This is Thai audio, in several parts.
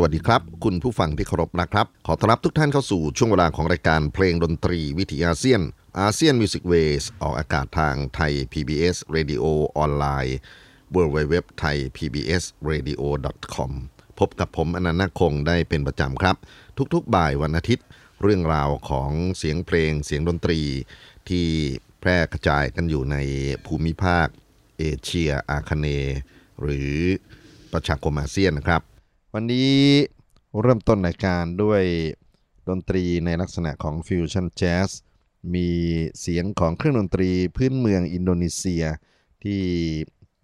สวัสดีครับคุณผู้ฟังที่เคารพนะครับขอต้อนรับทุกท่านเข้าสู่ช่วงเวลาของรายการเพลงดนตรีวิถีอาเซียนMusic Waves ออกอากาศทางไทย PBS Radio ออนไลน์ www.thaipbsradio.com พบกับผมอนันต์นาคคงได้เป็นประจำครับทุกๆบ่ายวันอาทิตย์เรื่องราวของเสียงเพลงเสียงดนตรีที่แพร่กระจายกันอยู่ในภูมิภาคเอเชียอาคเนย์หรือประชาคมอาเซียนนะครับวันนี้เริ่มต้นรายการด้วยดนตรีในลักษณะของฟิวชั่นแจ๊สมีเสียงของเครื่องดนตรีพื้นเมืองอินโดนีเซียที่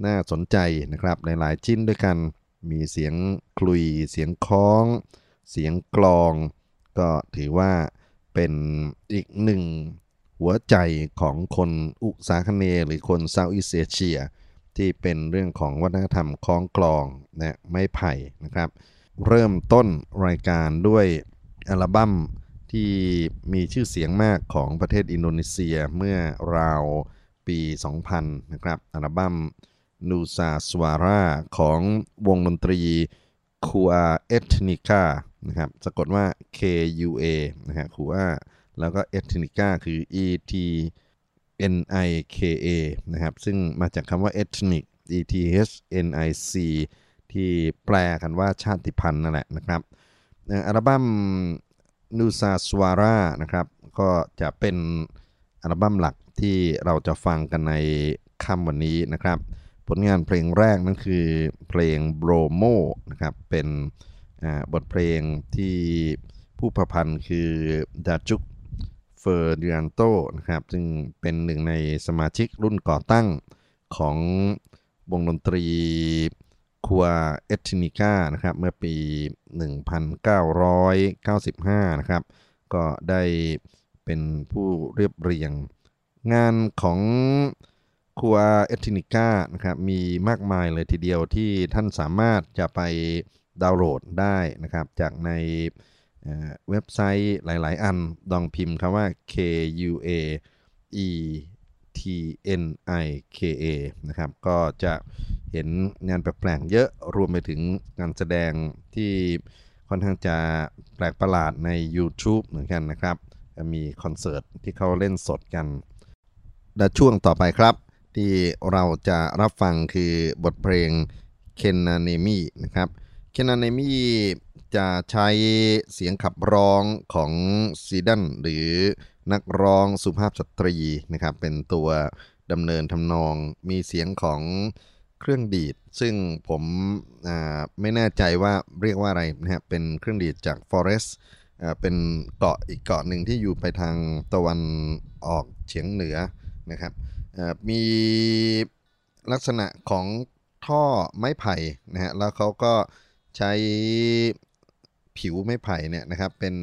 น่าสนใจนะครับหลายๆชิ้นด้วยกันมีเสียงคลุยเสียงค้องเสียงกลองก็ถือว่าเป็นอีกหนึ่งหัวใจของคนอุษาคเนย์หรือคนเซาท์อีสต์เอเชียที่เป็นเรื่องของวัฒนธรรมคล้องกลองนะไม้ไผ่นะครับเริ่มต้นรายการด้วยอัลบั้มที่มีชื่อเสียงมากของประเทศอินโดนีเซียเมื่อราวปี 2000 นะครับอัลบั้มนูซาสวาราของวงดนตรี Kua Etnika นะครับสะกดว่า KUA นะฮะ Kua แล้วก็ Etnika คือ ETNIKA นะครับซึ่งมาจากคำว่า Ethnic ETHNIC ที่แปลกันว่าชาติพันธุ์นั่นแหละนะครับอัลบั้มนูซาสวารานะครับก็จะเป็นอัลบั้มหลักที่เราจะฟังกันในค่ำวันนี้นะครับผลงานเพลงแรกนั่นคือเพลงโบรโมนะครับเป็นบทเพลงที่ผู้ประพันธ์คือดาจุกเฟอร์ดินานโตนะครับซึ่งเป็นหนึ่งในสมาชิกรุ่นก่อตั้งของวงดนตรีคัวเอทนิก้านะครับเมื่อปี 1995 นะครับก็ได้เป็นผู้เรียบเรียงงานของคัวเอทนิก้านะครับมีมากมายเลยทีเดียวที่ท่านสามารถจะไปดาวน์โหลดได้นะครับจากในเว็บไซต์หลายๆอันลองพิมพ์คำว่า KUAETNIKA นะครับก็จะเห็นงานแปลกๆเยอะรวมไปถึงงานแสดงที่ค่อนข้างจะแปลกประหลาดใน YouTube เหมือนกันนะครับมีคอนเสิร์ตที่เขาเล่นสดกันและช่วงต่อไปครับที่เราจะรับฟังคือบทเพลง Kenanemi นะครับ Kenanemi จะใช้เสียงขับร้องของซีดันหรือนักร้องสุภาพสตรีนะครับเป็นตัวดำเนินทำนองมีเสียงของเครื่องดีดซึ่งผมไม่แน่ใจว่าเรียกว่าอะไรนะครับเป็นเครื่องดีดจาก Forest เป็นเกาะอีกเกาะหนึ่งที่อยู่ไปทางตะวันออกเฉียงเหนือนะครับมีลักษณะของท่อไม้ไผ่นะฮะแล้วเขาก็ใช้ผิวไม้ไผ่เนี่ยนะครับเป็น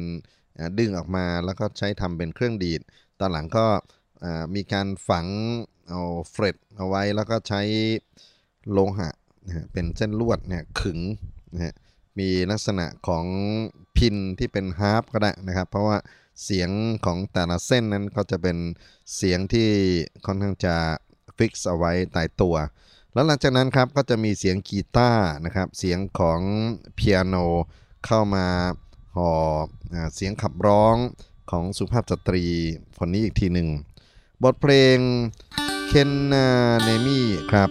ดึงออกมาแล้วก็ใช้ทำเป็นเครื่องดีดตอนหลังก็มีการฝังเอาเฟรตเอาไว้แล้วก็ใช้โลหะเป็นเส้นลวดเนี่ยขึงนะฮะมีลักษณะของพินที่เป็นฮาร์ปก็ได้นะครับเพราะว่าเสียงของแต่ละเส้นนั้นก็จะเป็นเสียงที่ค่อนข้างจะฟิกซ์เอาไว้ตายตัวแล้วหลังจากนั้นครับก็จะมีเสียงกีตาร์นะครับเสียงของเปียโนเข้ามาห่อเสียงขับร้องของสุภาพสตรีคนนี้อีกทีหนึ่งบทเพลงเคนนาเนมิครับ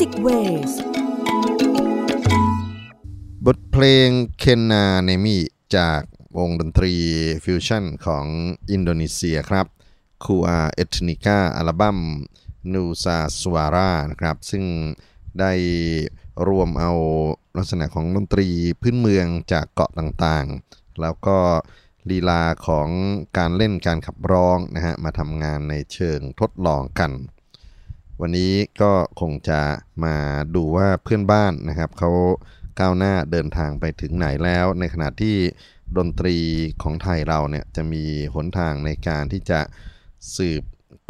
Music Waves บทเพลงเคนนาเนมิจากวงดนตรีฟิวชั่นของอินโดนีเซียครับ Kua Etnika อัลบั้มนูซาสวารานะครับซึ่งได้รวมเอาลักษณะของดนตรีพื้นเมืองจากเกาะต่างๆแล้วก็ลีลาของการเล่นการขับร้องนะฮะมาทำงานในเชิงทดลองกันวันนี้ก็คงจะมาดูว่าเพื่อนบ้านนะครับเขาก้าวหน้าเดินทางไปถึงไหนแล้วในขณะที่ดนตรีของไทยเราเนี่ยจะมีหนทางในการที่จะสืบ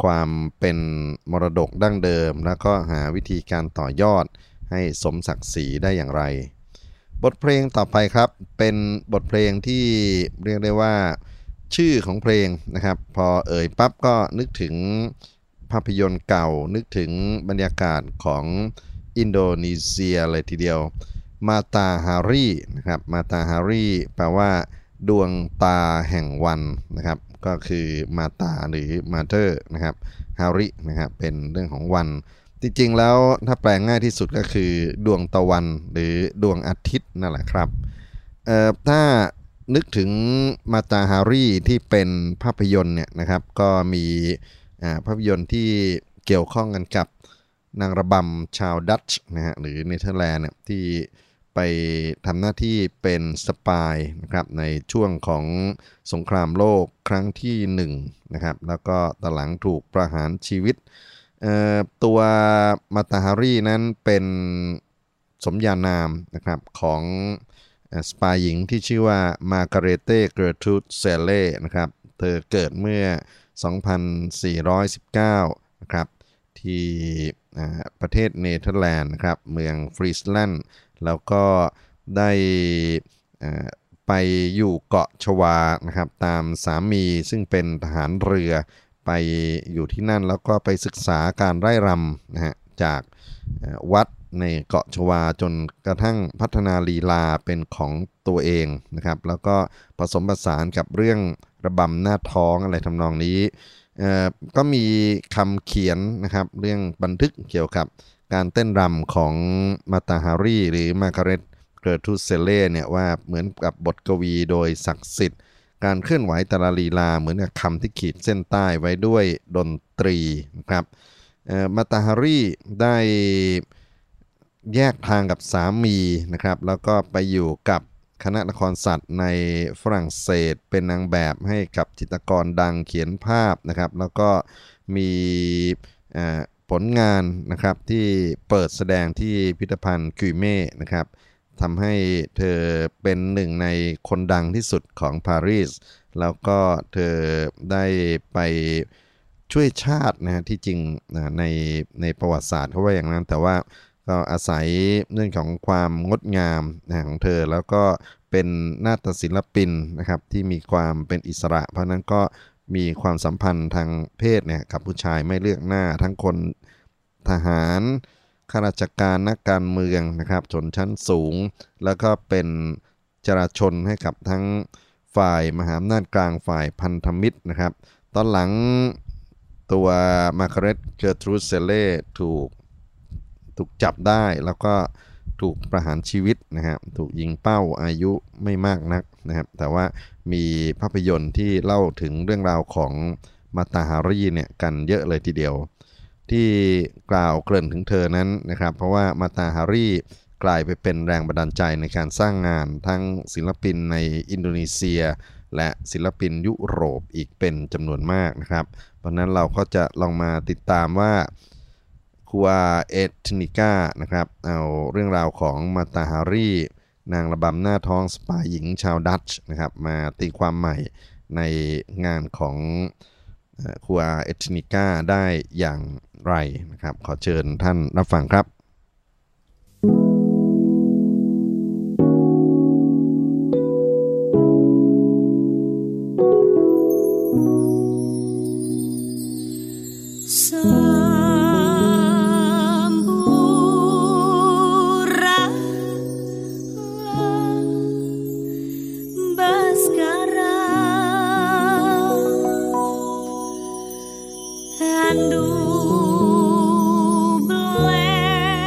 ความเป็นมรดกดั้งเดิมแล้วก็หาวิธีการต่อยอดให้สมศักดิ์ศรีได้อย่างไรบทเพลงต่อไปครับเป็นบทเพลงที่เรียกได้ว่าชื่อของเพลงนะครับพอเอ่ยปั๊บก็นึกถึงภาพยนตร์เก่านึกถึงบรรยากาศของอินโดนีเซียเลยทีเดียวมาตาฮารีนะครับมาตาฮารีแปลว่าดวงตาแห่งวันนะครับก็คือมาตาหรือมาเธอร์นะครับฮารินะครับเป็นเรื่องของวันจริงๆแล้วถ้าแปลง่ายที่สุดก็คือดวงตะวันหรือดวงอาทิตย์นั่นแหละครับถ้านึกถึงมาตาฮารีที่เป็นภาพยนตร์เนี่ยนะครับก็มีภาพยนตร์ที่เกี่ยวข้องกันกับนางระบำชาวดัตช์นะฮะหรือเนเธอร์แลนด์เนี่ยที่ไปทำหน้าที่เป็นสปายนะครับในช่วงของสงครามโลกครั้งที่1นะครับแล้วก็ตอนหลังถูกประหารชีวิตตัวมาตาฮารีนั้นเป็นสมญานามนะครับของสปายหญิงที่ชื่อว่า Margaretha Geertruida Zelle นะครับเธอเกิดเมื่อ2419นะครับที่ประเทศเนเธอร์แลนด์นะครับเมืองฟรีสแลนด์แล้วก็ได้ไปอยู่เกาะชวานะครับตามสามีซึ่งเป็นทหารเรือไปอยู่ที่นั่นแล้วก็ไปศึกษาการไร่รำนะฮะจากวัดในเกาะชวาจนกระทั่งพัฒนาลีลาเป็นของตัวเองนะครับแล้วก็ผสมผสานกับเรื่องระบำหน้าท้องอะไรทำนองนี้ก็มีคำเขียนนะครับเรื่องบันทึกเกี่ยวกับการเต้นรำของมาตาฮารีหรือมาร์กาเร็ตเกิร์ตรูดเซลเล่เนี่ยว่าเหมือนกับบทกวีโดยศักดิ์สิทธิ์การเคลื่อนไหวแต่ละลีลาเหมือนกับคำที่ขีดเส้นใต้ไว้ด้วยดนตรีนะครับมาตาฮารีได้แยกทางกับสามีนะครับแล้วก็ไปอยู่กับคณะละครสัตว์ในฝรั่งเศสเป็นนางแบบให้กับจิตรกรดังเขียนภาพนะครับแล้วก็มีผลงานนะครับที่เปิดแสดงที่พิพิธภัณฑ์กุยเม่นะครับทำให้เธอเป็นหนึ่งในคนดังที่สุดของปารีสแล้วก็เธอได้ไปช่วยชาตินะที่จริงในประวัติศาสตร์เขาว่าอย่างนั้นแต่ว่าก็อาศัยเรื่องของความงดงามของเธอแล้วก็เป็นนาฏศิลปินนะครับที่มีความเป็นอิสระเพราะนั้นก็มีความสัมพันธ์ทางเพศเนี่ยกับผู้ชายไม่เลือกหน้าทั้งคนทหารข้าราชการนักการเมืองนะครับชนชั้นสูงแล้วก็เป็นจราชนให้กับทั้งฝ่ายมหาอำนาจกลางฝ่ายพันธมิตรนะครับตอนหลังตัวมาร์กาเร็ตเกิร์ตรูดเซเล่ถูกจับได้แล้วก็ถูกประหารชีวิตนะครับถูกยิงเป้าอายุไม่มากนักนะครับแต่ว่ามีภาพยนตร์ที่เล่าถึงเรื่องราวของมาตาฮารีเนี่ยกันเยอะเลยทีเดียวที่กล่าวเกริ่นถึงเธอนั้นนะครับเพราะว่ามาตาฮารีกลายไปเป็นแรงบันดาลใจในการสร้างงานทั้งศิลปินในอินโดนีเซียและศิลปินยุโรปอีกเป็นจำนวนมากนะครับเพราะนั้นเราก็จะลองมาติดตามว่าKua Etnika นะครับเอาเรื่องราวของมาตาฮารีนางระบำหน้าท้องสปายหญิงชาวดัตช์นะครับมาตีความใหม่ในงานของKua Etnika ได้อย่างไรนะครับขอเชิญท่านรับฟังครับAndu bleh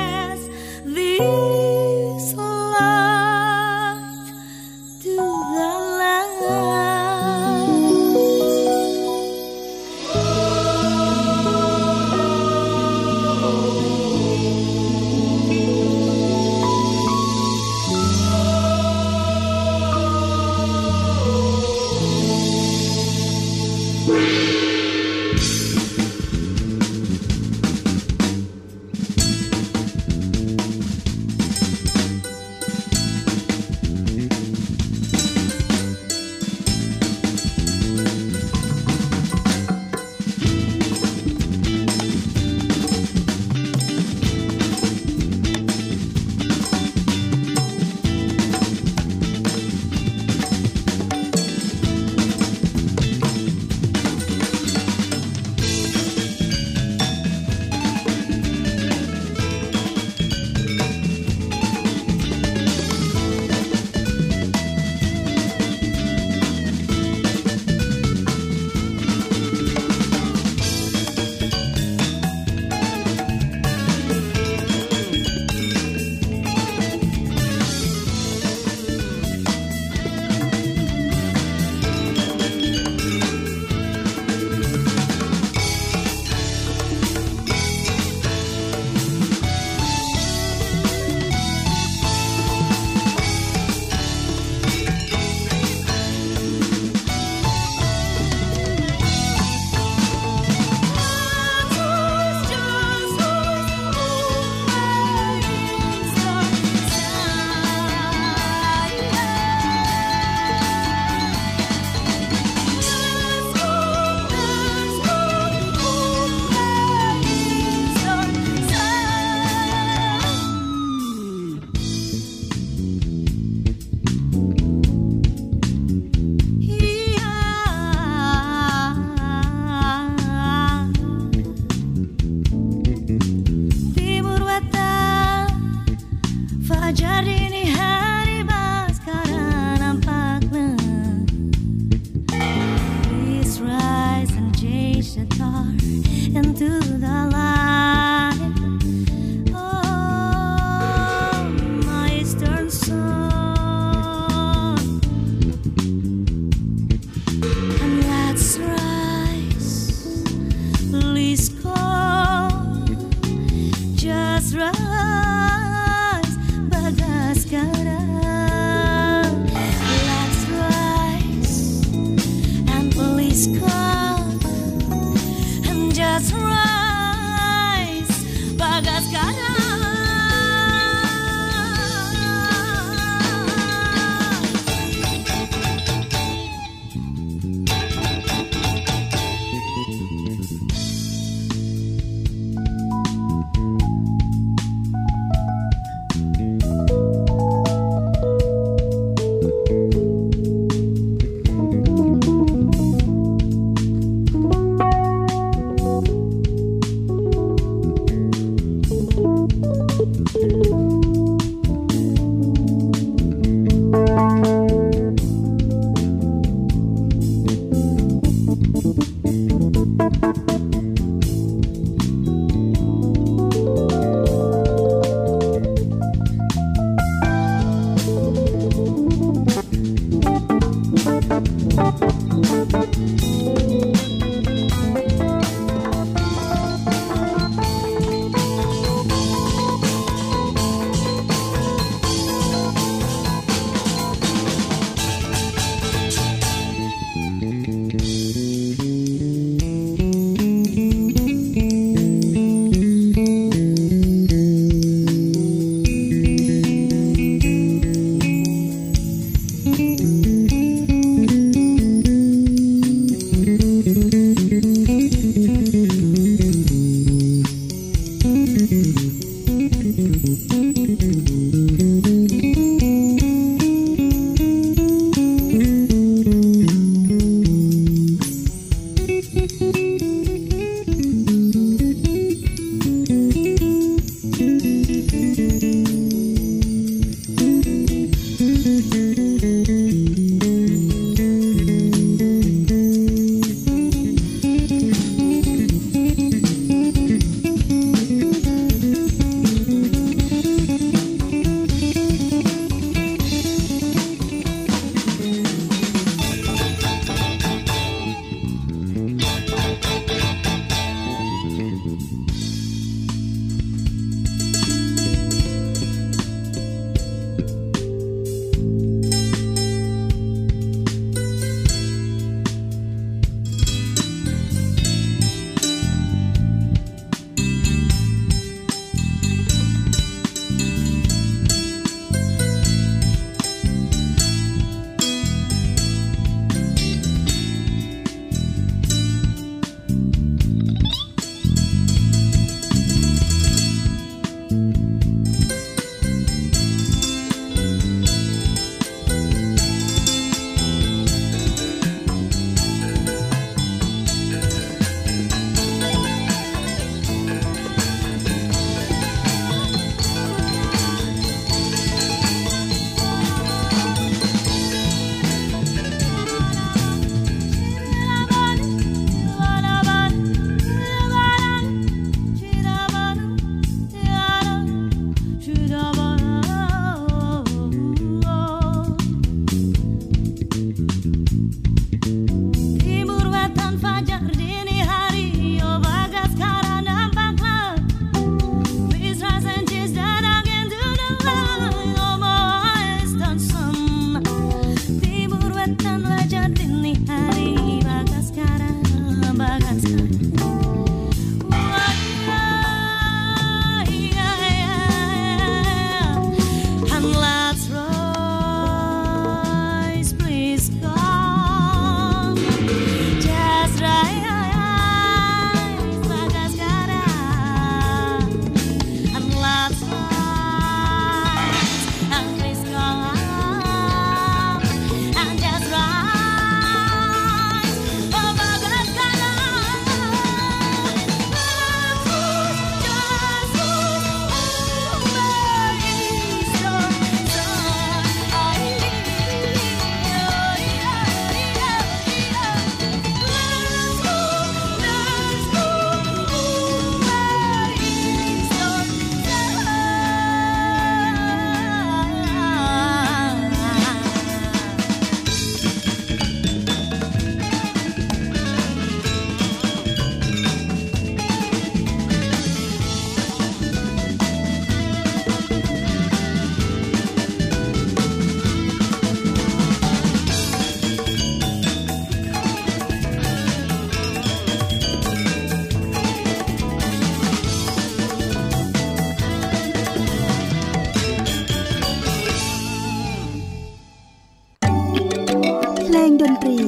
ดนตรี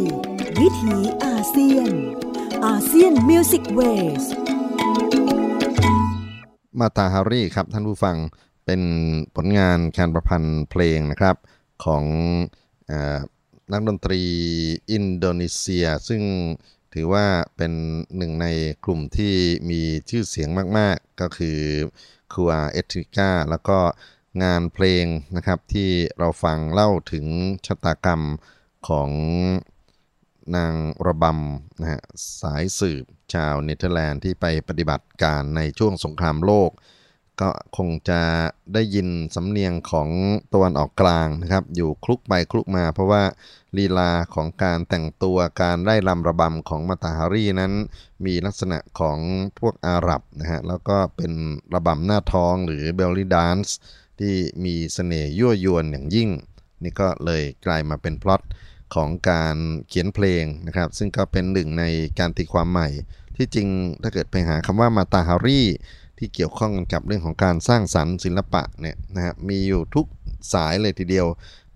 วิถีอาเซียนอาเซียนมิวสิกเวสมาตาฮารี่ครับท่านผู้ฟังเป็นผลงานการประพันธ์เพลงนะครับของนักดนตรีอินโดนีเซียซึ่งถือว่าเป็นหนึ่งในกลุ่มที่มีชื่อเสียงมากๆก็คือ Kua Etnika แล้วก็งานเพลงนะครับที่เราฟังเล่าถึงชะตากรรมของนางระบำนะฮะสายสืบชาวเนเธอร์แลนด์ที่ไปปฏิบัติการในช่วงสงครามโลกก็คงจะได้ยินสำเนียงของตะวันออกกลางนะครับอยู่คลุกไปคลุกมาเพราะว่าลีลาของการแต่งตัวการไล่ลำระบำของมาตาฮารีนั้นมีลักษณะของพวกอาหรับนะฮะแล้วก็เป็นระบำหน้าท้องหรือเบลลี่ดานซ์ที่มีเสน่ห์ยั่วยวนอย่างยิ่งนี่ก็เลยกลายมาเป็นพล็อตของการเขียนเพลงนะครับซึ่งก็เป็นหนึ่งในการตีความใหม่ที่จริงถ้าเกิดไปหาคำว่ามาตาฮารีที่เกี่ยวข้องกับเรื่องของการสร้างสรรค์ศิลปะเนี่ยนะฮะมีอยู่ทุกสายเลยทีเดียว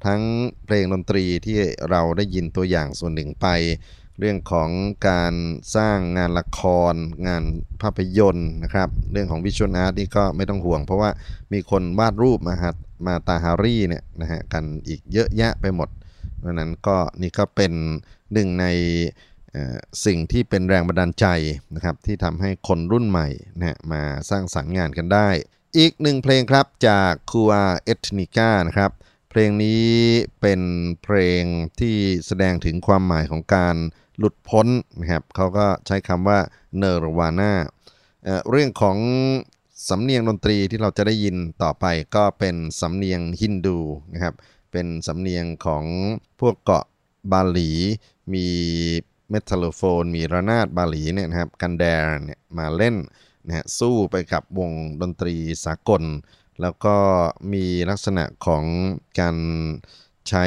ทั้งเพลงดนตรีที่เราได้ยินตัวอย่างส่วนหนึ่งไปเรื่องของการสร้างงานละครงานภาพยนตร์นะครับเรื่องของวิชวลอาร์ตนี่ก็ไม่ต้องห่วงเพราะว่ามีคนวาดรูปมาตาฮารีเนี่ยนะฮะกันอีกเยอะแยะไปหมดเพราะนั้นก็นี่ก็เป็นหนึ่งในสิ่งที่เป็นแรงบันดาลใจนะครับที่ทำให้คนรุ่นใหม่นะมาสร้างสรรค์งานกันได้อีกหนึ่งเพลงครับจาก Kua Etnika นะครับเพลงนี้เป็นเพลงที่แสดงถึงความหมายของการหลุดพ้นนะครับเขาก็ใช้คำว่าเนรวาน่าเรื่องของสำเนียงดนตรีที่เราจะได้ยินต่อไปก็เป็นสำเนียงฮินดูนะครับเป็นสำเนียงของพวกเกาะบาหลีมีเมทัลโลโฟนมีระนาดบาหลีเนี่ยนะครับกันแดรเนี่ยมาเล่นนะฮะสู้ไปกับวงดนตรีสากลแล้วก็มีลักษณะของการใช้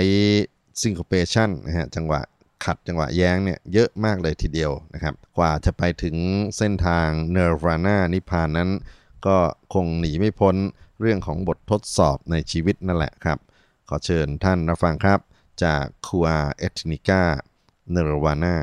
ซิงโคเพชันนะฮะจังหวะขัดจังหวะแย้งเนี่ยเยอะมากเลยทีเดียวนะครับกว่าจะไปถึงเส้นทางเนรวาน่านิพพานนั้นก็คงหนีไม่พ้นเรื่องของบททดสอบในชีวิตนั่นแหละครับขอเชิญท่านรับฟังครับจาก Kua Etnika เนรวาน่า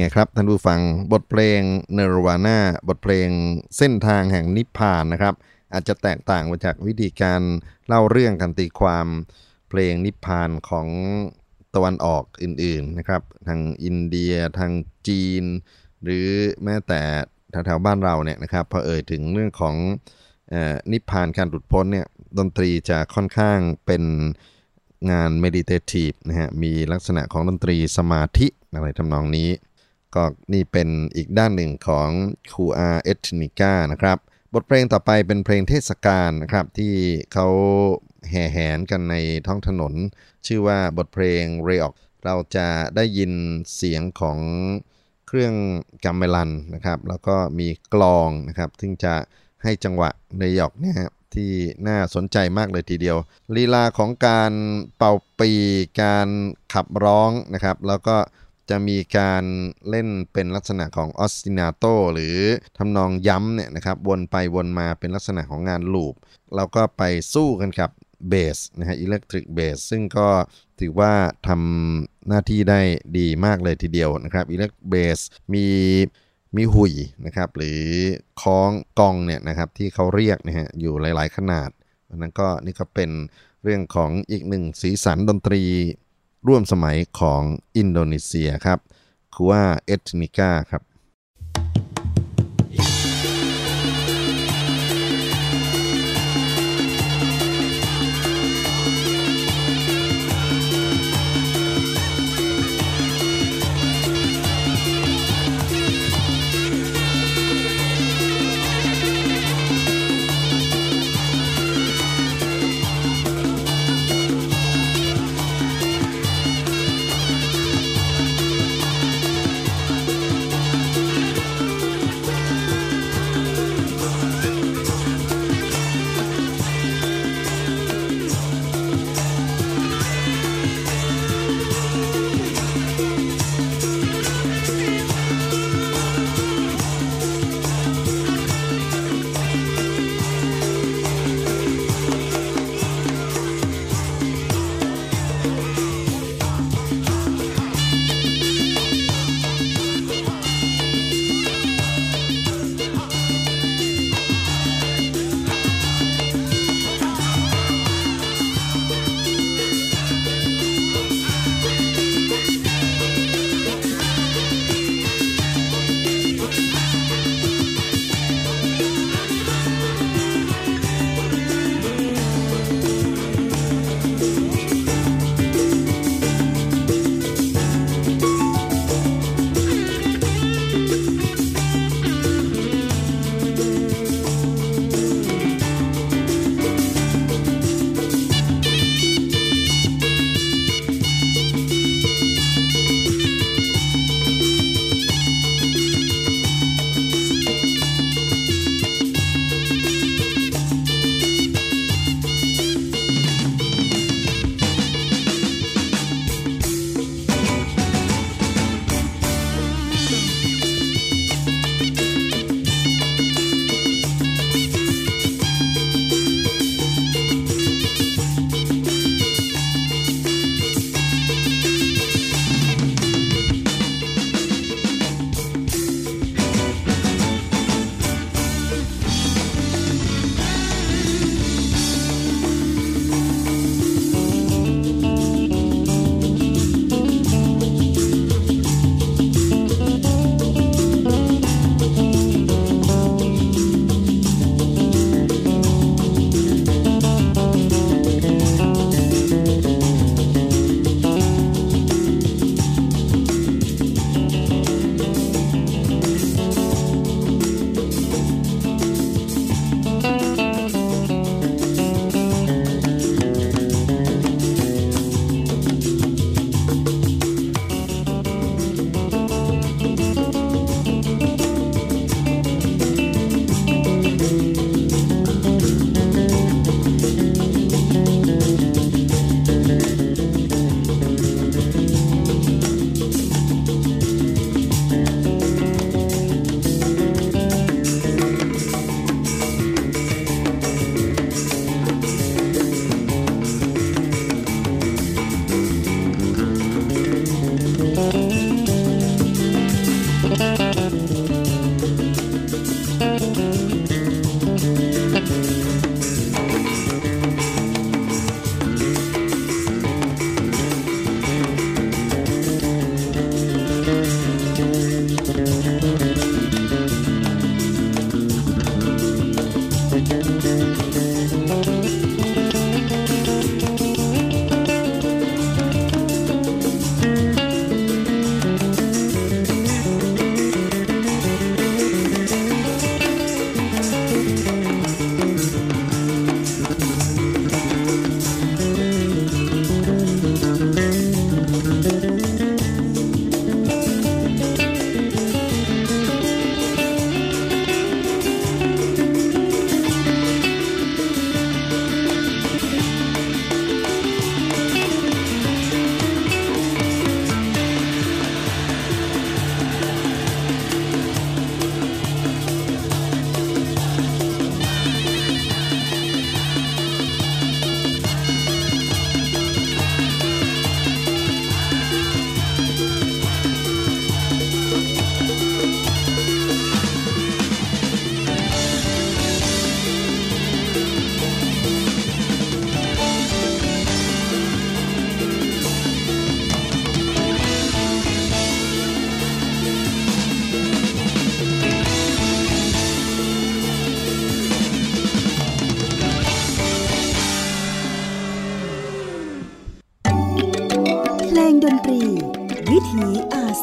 ไงครับท่านผู้ฟังบทเพลงเนรวาน่าบทเพลงเส้นทางแห่งนิพพานนะครับอาจจะแตกต่างไปจากวิธีการเล่าเรื่องการตีความเพลงนิพพานของตะวันออกอื่นๆนะครับทางอินเดียทางจีนหรือแม้แต่แถวๆบ้านเราเนี่ยนะครับพอเอ่ยถึงเรื่องของนิพพานการหลุดพ้นเนี่ยดนตรีจะค่อนข้างเป็นงานเมดิเททีฟนะฮะมีลักษณะของดนตรีสมาธิอะไรทำนองนี้ก็นี่เป็นอีกด้านหนึ่งของ Kua Etnika นะครับบทเพลงต่อไปเป็นเพลงเทศกาลนะครับที่เขาแห่แหนกันในท้องถนนชื่อว่าบทเพลงเรออกเราจะได้ยินเสียงของเครื่องกัมเมลันนะครับแล้วก็มีกลองนะครับซึ่งจะให้จังหวะเรออกเนี่ยที่น่าสนใจมากเลยทีเดียวลีลาของการเป่าปีการขับร้องนะครับแล้วก็จะมีการเล่นเป็นลักษณะของออสซินาโตหรือทำนองย้ำเนี่ยนะครับวนไปวนมาเป็นลักษณะของงานลูปเราก็ไปสู้กันกับเบสนะฮะอิเล็กทริกเบสซึ่งก็ถือว่าทำหน้าที่ได้ดีมากเลยทีเดียวนะครับอิเล็กเบสมีหุยนะครับหรือคล้องกองเนี่ยนะครับที่เขาเรียกนะฮะอยู่หลายๆขนาดนั้นก็นี่ก็เป็นเรื่องของอีกหนึ่งสีสันดนตรีร่วมสมัยของอินโดนีเซียครับคือว่าเอทนิก้าครับ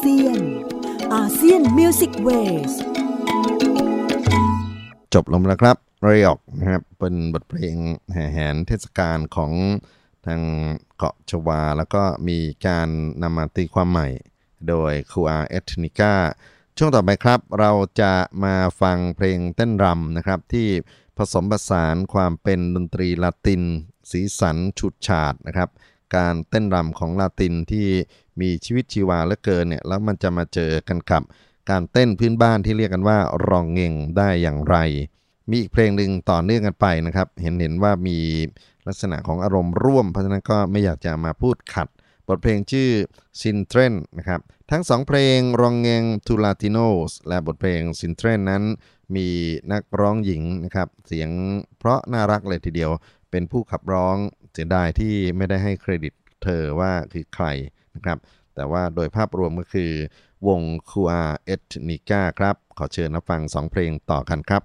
เซียนอาเซียนมิวสิกเวสจบลงแล้วครับเรียกนะครับเป็นบทเพลงแห่แหนเทศกาลของทางเกาะชวาแล้วก็มีการนำมาตีความใหม่โดย Kua Etnika ช่วงต่อไปครับเราจะมาฟังเพลงเต้นรำนะครับที่ผสมผสานความเป็นดนตรีลาตินสีสันฉุดฉาดนะครับการเต้นรำของลาตินที่มีชีวิตชีวาเหลือเกินเนี่ยแล้วมันจะมาเจอกันกับการเต้นพื้นบ้านที่เรียกกันว่ารองเงงได้อย่างไรมีอีกเพลงหนึ่งต่อเนื่องกันไปนะครับเห็นว่ามีลักษณะของอารมณ์ร่วมเพราะฉะนั้นก็ไม่อยากจะมาพูดขัดบทเพลงชื่อซินเทรนนะครับทั้งสองเพลงรองเงงทูลาติโนสและบทเพลงซินเทรนนั้นมีนักร้องหญิงนะครับเสียงเพราะน่ารักเลยทีเดียวเป็นผู้ขับร้องเสียดายที่ไม่ได้ให้เครดิตเธอว่าคือใครนะครับแต่ว่าโดยภาพรวมก็คือวง Kua Etnika ครับขอเชิญรับฟังสองเพลงต่อกันครับ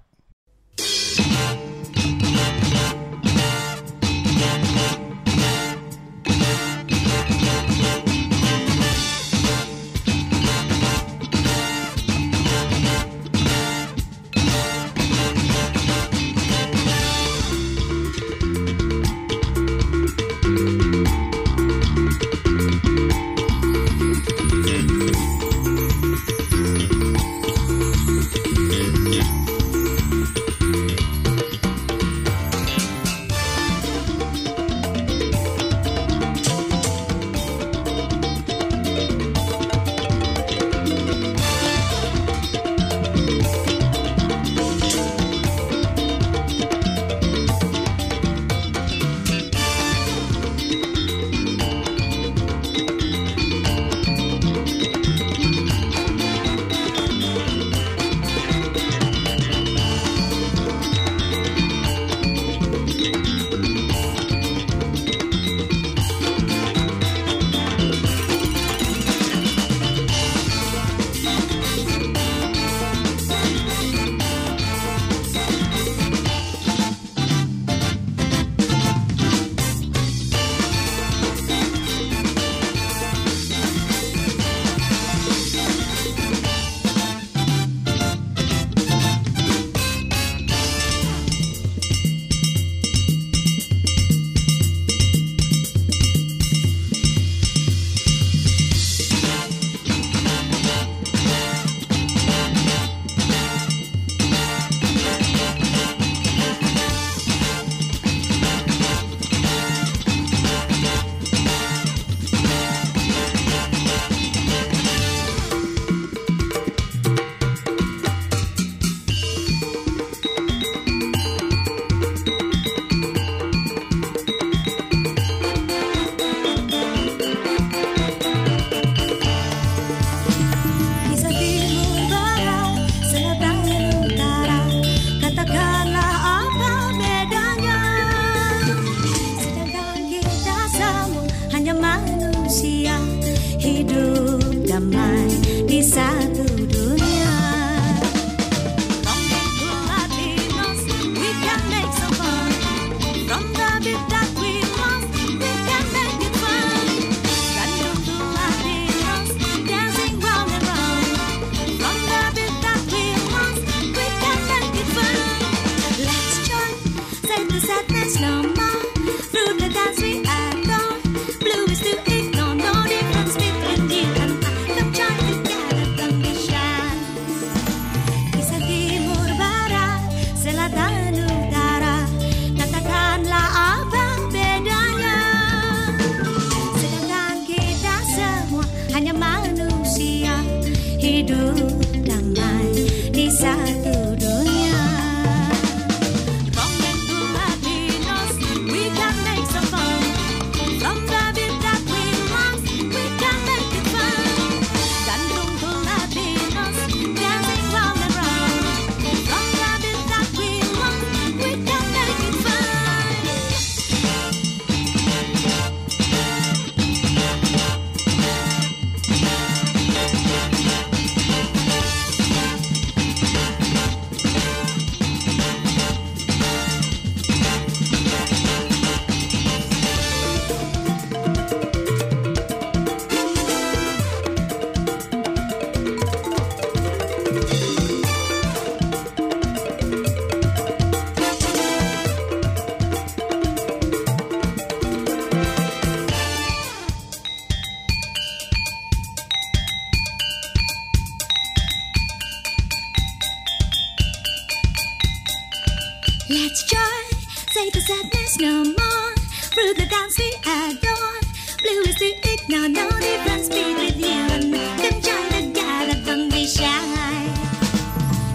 Say the sadness no more. Through the dance we adore. Blue is the ignore. No difference between you and me. Come join the gala, don't be shy.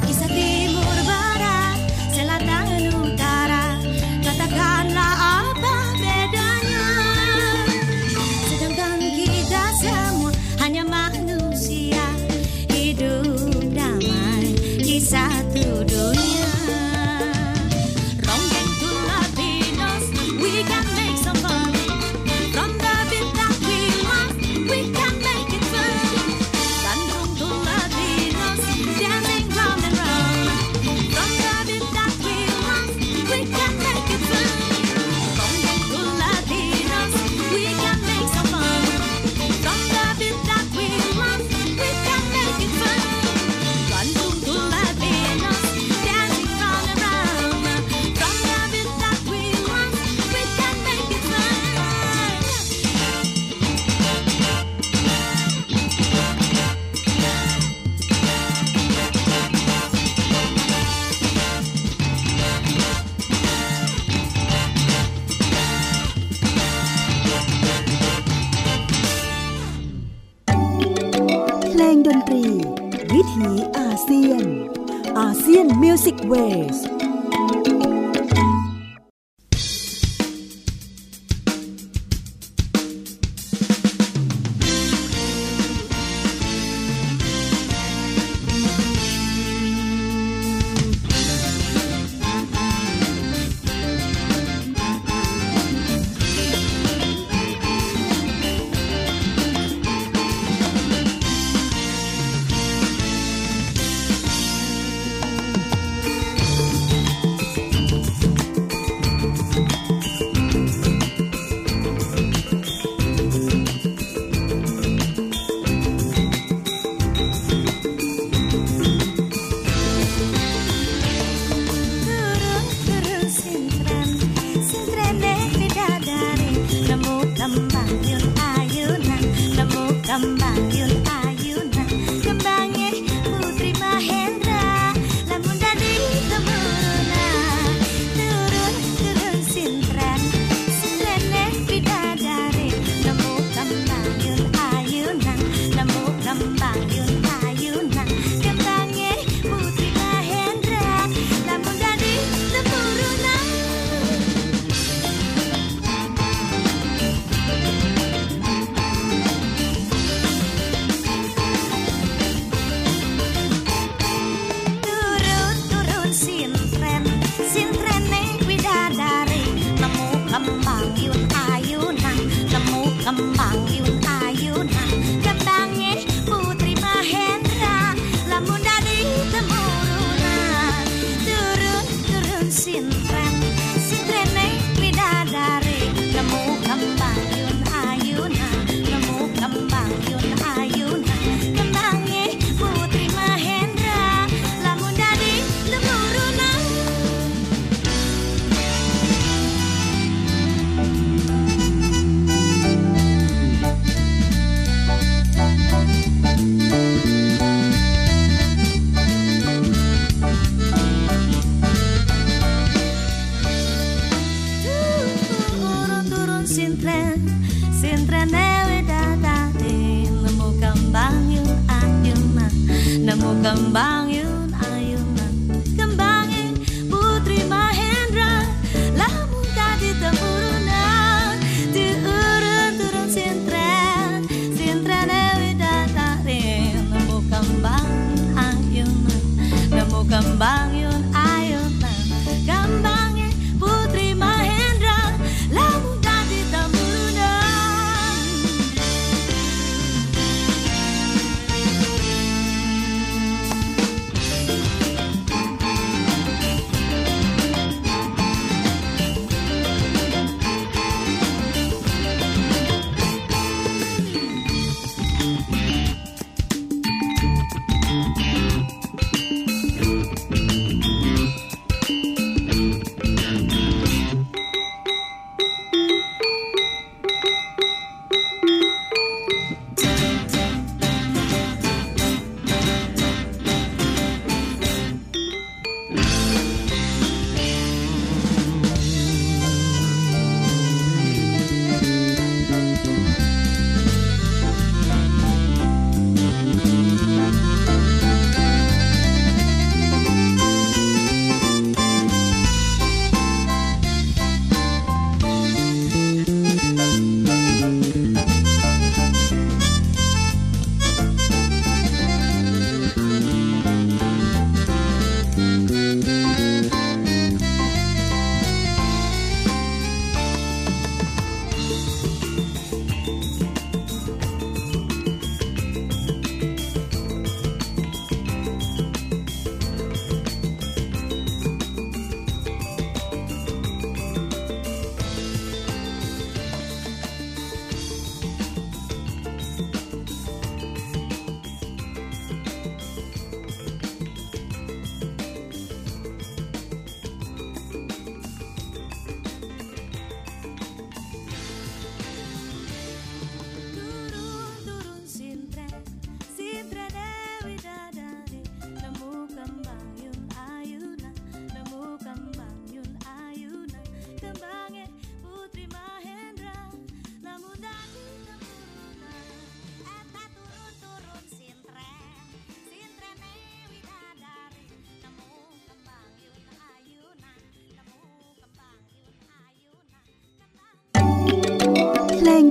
Isa timur barat, selatan utara. Katakanlah apa bedanya? Sedangkan kita semua hanya manusia. Hidup damai di satu dunia.Ways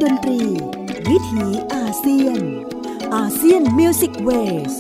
ดนตรีวิถีอาเซียนอาเซียนมิวสิกเวส